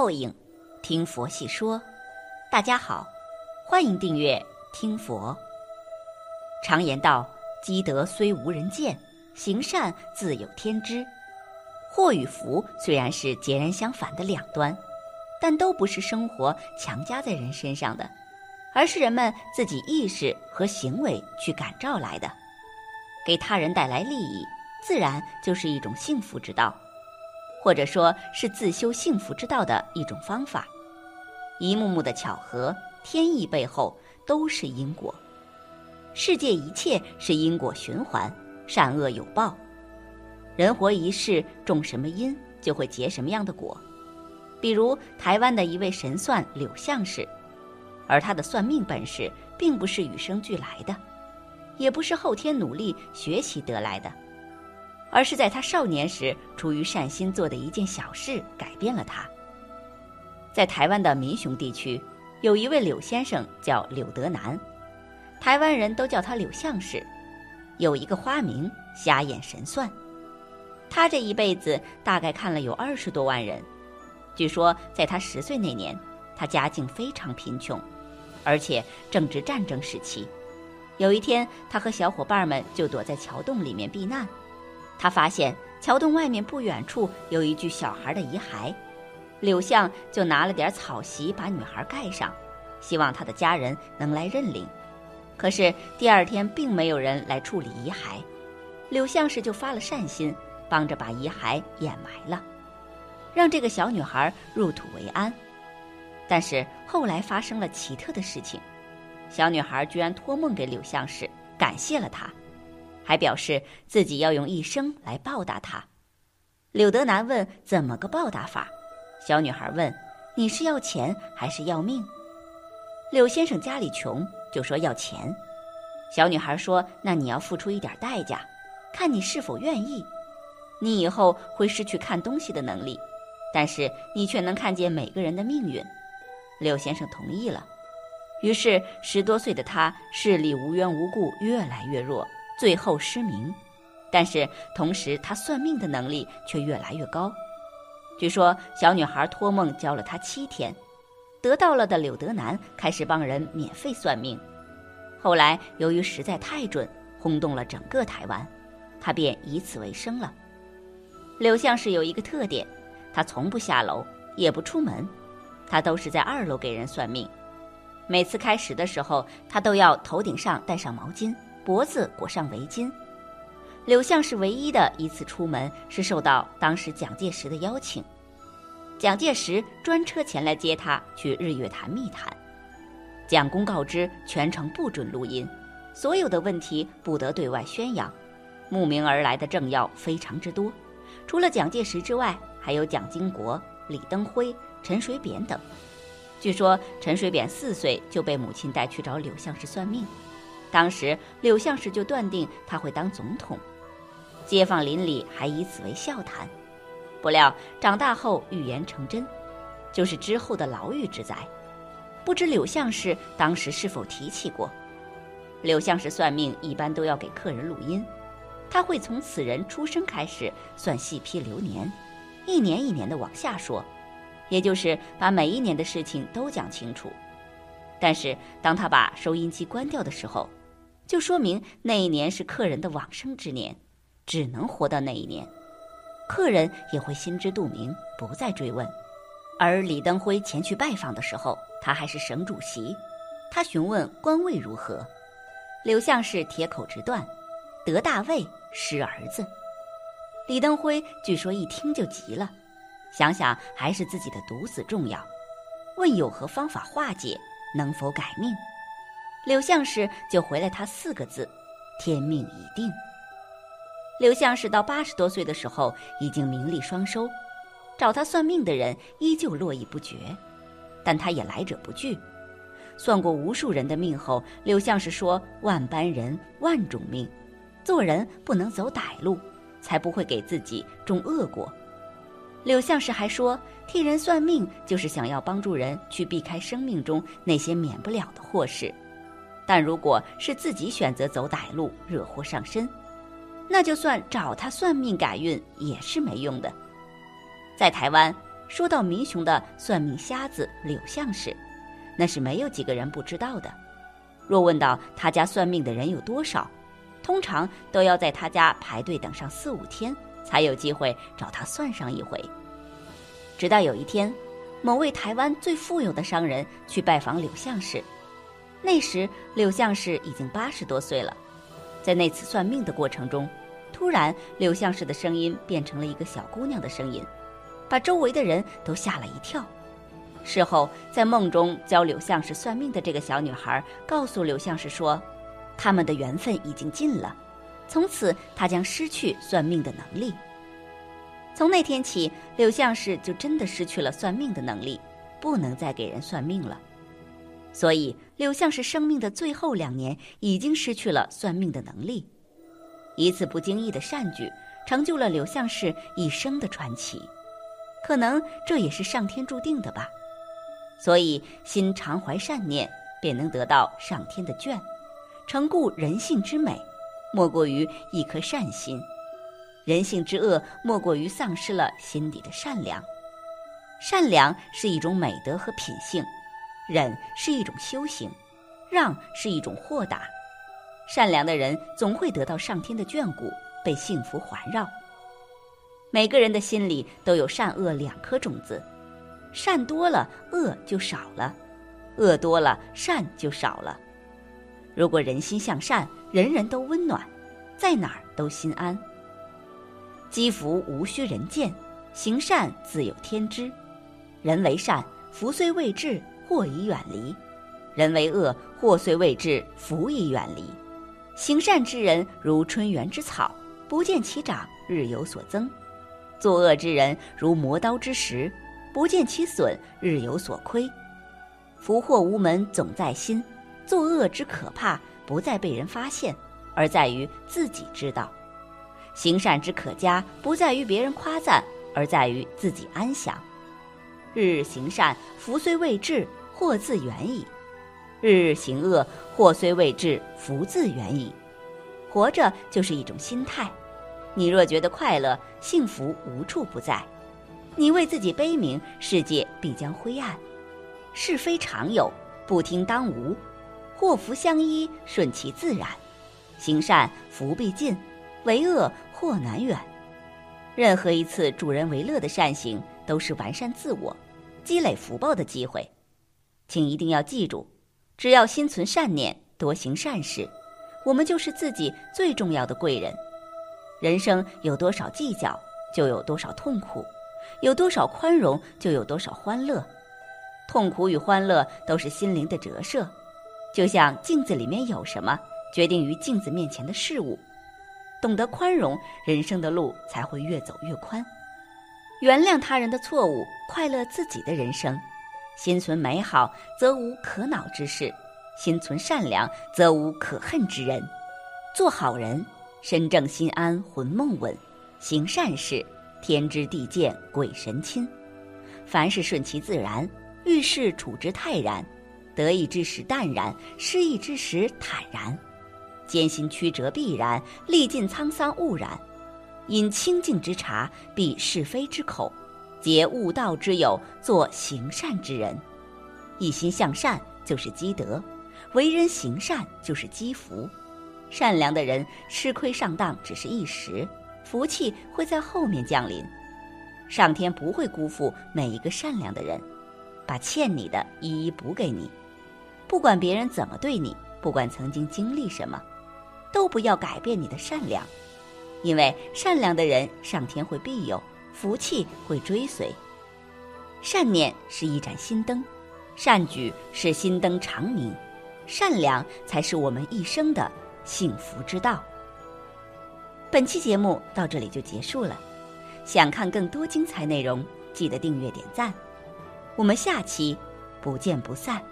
报应，听佛细说。大家好，欢迎订阅听佛。常言道，积德虽无人见，行善自有天知。祸与福虽然是截然相反的两端，但都不是生活强加在人身上的，而是人们自己意识和行为去感召来的。给他人带来利益，自然就是一种幸福之道，或者说是自修幸福之道的一种方法。一幕幕的巧合、天意背后都是因果。世界一切是因果循环，善恶有报。人活一世，种什么因就会结什么样的果。比如台湾的一位神算柳相氏，而他的算命本事并不是与生俱来的，也不是后天努力学习得来的，而是在他少年时出于善心做的一件小事改变了他。在台湾的民雄地区，有一位柳先生叫柳德南，台湾人都叫他柳相氏，有一个花名瞎眼神算。他这一辈子大概看了有20多万人。据说在他10岁那年，他家境非常贫穷，而且正值战争时期。有一天，他和小伙伴们就躲在桥洞里面避难。他发现桥洞外面不远处有一具小孩的遗骸，柳相就拿了点草席把女孩盖上，希望他的家人能来认领。可是第二天并没有人来处理遗骸，柳相氏就发了善心，帮着把遗骸掩埋了，让这个小女孩入土为安。但是后来发生了奇特的事情，小女孩居然托梦给柳相氏，感谢了他，还表示自己要用一生来报答他。柳德南问怎么个报答法，小女孩问你是要钱还是要命？柳先生家里穷，就说要钱。小女孩说，那你要付出一点代价，看你是否愿意。你以后会失去看东西的能力，但是你却能看见每个人的命运。柳先生同意了。于是10多岁的他视力无缘无故越来越弱，最后失明。但是同时他算命的能力却越来越高。据说小女孩托梦教了他7天，得到了的柳德南开始帮人免费算命。后来由于实在太准，轰动了整个台湾，他便以此为生了。柳相氏有一个特点，他从不下楼，也不出门，他都是在2楼给人算命。每次开始的时候，他都要头顶上戴上毛巾，脖子裹上围巾。柳相氏唯一的一次出门是受到当时蒋介石的邀请，蒋介石专车前来接他去日月潭密谈。蒋公告知全程不准录音，所有的问题不得对外宣扬。慕名而来的政要非常之多，除了蒋介石之外，还有蒋经国、李登辉、陈水扁等。据说陈水扁4岁就被母亲带去找柳相氏算命，当时柳相氏就断定他会当总统，街坊邻里还以此为笑谈。不料长大后预言成真，就是之后的牢狱之灾。不知柳相氏当时是否提起过。柳相氏算命一般都要给客人录音，他会从此人出生开始算细批流年，一年一年的往下说，也就是把每一年的事情都讲清楚。但是当他把收音机关掉的时候，就说明那一年是客人的往生之年，只能活到那一年。客人也会心知肚明，不再追问。而李登辉前去拜访的时候，他还是省主席，他询问官位如何，柳相氏铁口直断，得大位失儿子。李登辉据说一听就急了，想想还是自己的独子重要，问有何方法化解，能否改命。柳相氏就回了他4个字：天命已定。柳相氏到80多岁的时候已经名利双收，找他算命的人依旧络绎不绝，但他也来者不拒。算过无数人的命后，柳相氏说万般人万种命，做人不能走歹路，才不会给自己种恶果。柳相氏还说，替人算命就是想要帮助人去避开生命中那些免不了的祸事，但如果是自己选择走歹路惹祸上身，那就算找他算命改运也是没用的。在台湾，说到迷熊的算命瞎子柳相时，那是没有几个人不知道的。若问到他家算命的人有多少，通常都要在他家排队等上4-5天，才有机会找他算上一回。直到有一天，某位台湾最富有的商人去拜访柳相时，那时柳相时已经80多岁了。在那次算命的过程中，突然柳相时的声音变成了一个小姑娘的声音，把周围的人都吓了一跳。事后在梦中教柳相时算命的这个小女孩告诉柳相时说，他们的缘分已经尽了，从此她将失去算命的能力。从那天起，柳相时就真的失去了算命的能力，不能再给人算命了。所以柳相时生命的最后2年已经失去了算命的能力。一次不经意的善举，成就了柳相时一生的传奇。可能这也是上天注定的吧。所以心常怀善念，便能得到上天的眷。诚故人性之美，莫过于一颗善心；人性之恶，莫过于丧失了心底的善良。善良是一种美德和品性，忍是一种修行，让是一种豁达。善良的人总会得到上天的眷顾，被幸福环绕。每个人的心里都有善恶2颗种子，善多了恶就少了，恶多了善就少了。如果人心向善，人人都温暖，在哪儿都心安。积福无需人见，行善自有天知。人为善，福虽未至，祸已远离；人为恶，祸虽未至，福已远离。行善之人如春园之草，不见其长，日有所增；作恶之人如磨刀之石，不见其损，日有所亏。福祸无门，总在心。作恶之可怕，不在被人发现，而在于自己知道；行善之可嘉，不在于别人夸赞，而在于自己安详。日日行善，福虽未至，祸自远矣；日日行恶，祸虽未至，福自远矣。活着就是一种心态，你若觉得快乐，幸福无处不在；你为自己悲鸣，世界必将灰暗。是非常有，不听当无。祸福相依，顺其自然。行善福必尽，为恶祸难远。任何一次助人为乐的善行，都是完善自我、积累福报的机会。请一定要记住，只要心存善念，多行善事，我们就是自己最重要的贵人。人生有多少计较，就有多少痛苦；有多少宽容，就有多少欢乐。痛苦与欢乐都是心灵的折射，就像镜子里面有什么，决定于镜子面前的事物。懂得宽容，人生的路才会越走越宽。原谅他人的错误，快乐自己的人生。心存美好，则无可恼之事；心存善良，则无可恨之人。做好人，身正心安，魂梦稳；行善事，天知地见，鬼神亲。凡事顺其自然，遇事处之泰然，得意之时淡然，失意之时坦然。艰辛曲折必然，历尽沧桑悟然。饮清净之茶，避是非之口，结悟道之友，做行善之人。一心向善就是积德，为人行善就是积福。善良的人吃亏上当只是一时，福气会在后面降临。上天不会辜负每一个善良的人，把欠你的一一补给你。不管别人怎么对你，不管曾经经历什么，都不要改变你的善良。因为善良的人，上天会庇佑，福气会追随。善念是一盏心灯，善举是心灯长明，善良才是我们一生的幸福之道。本期节目到这里就结束了，想看更多精彩内容，记得订阅点赞。我们下期不见不散。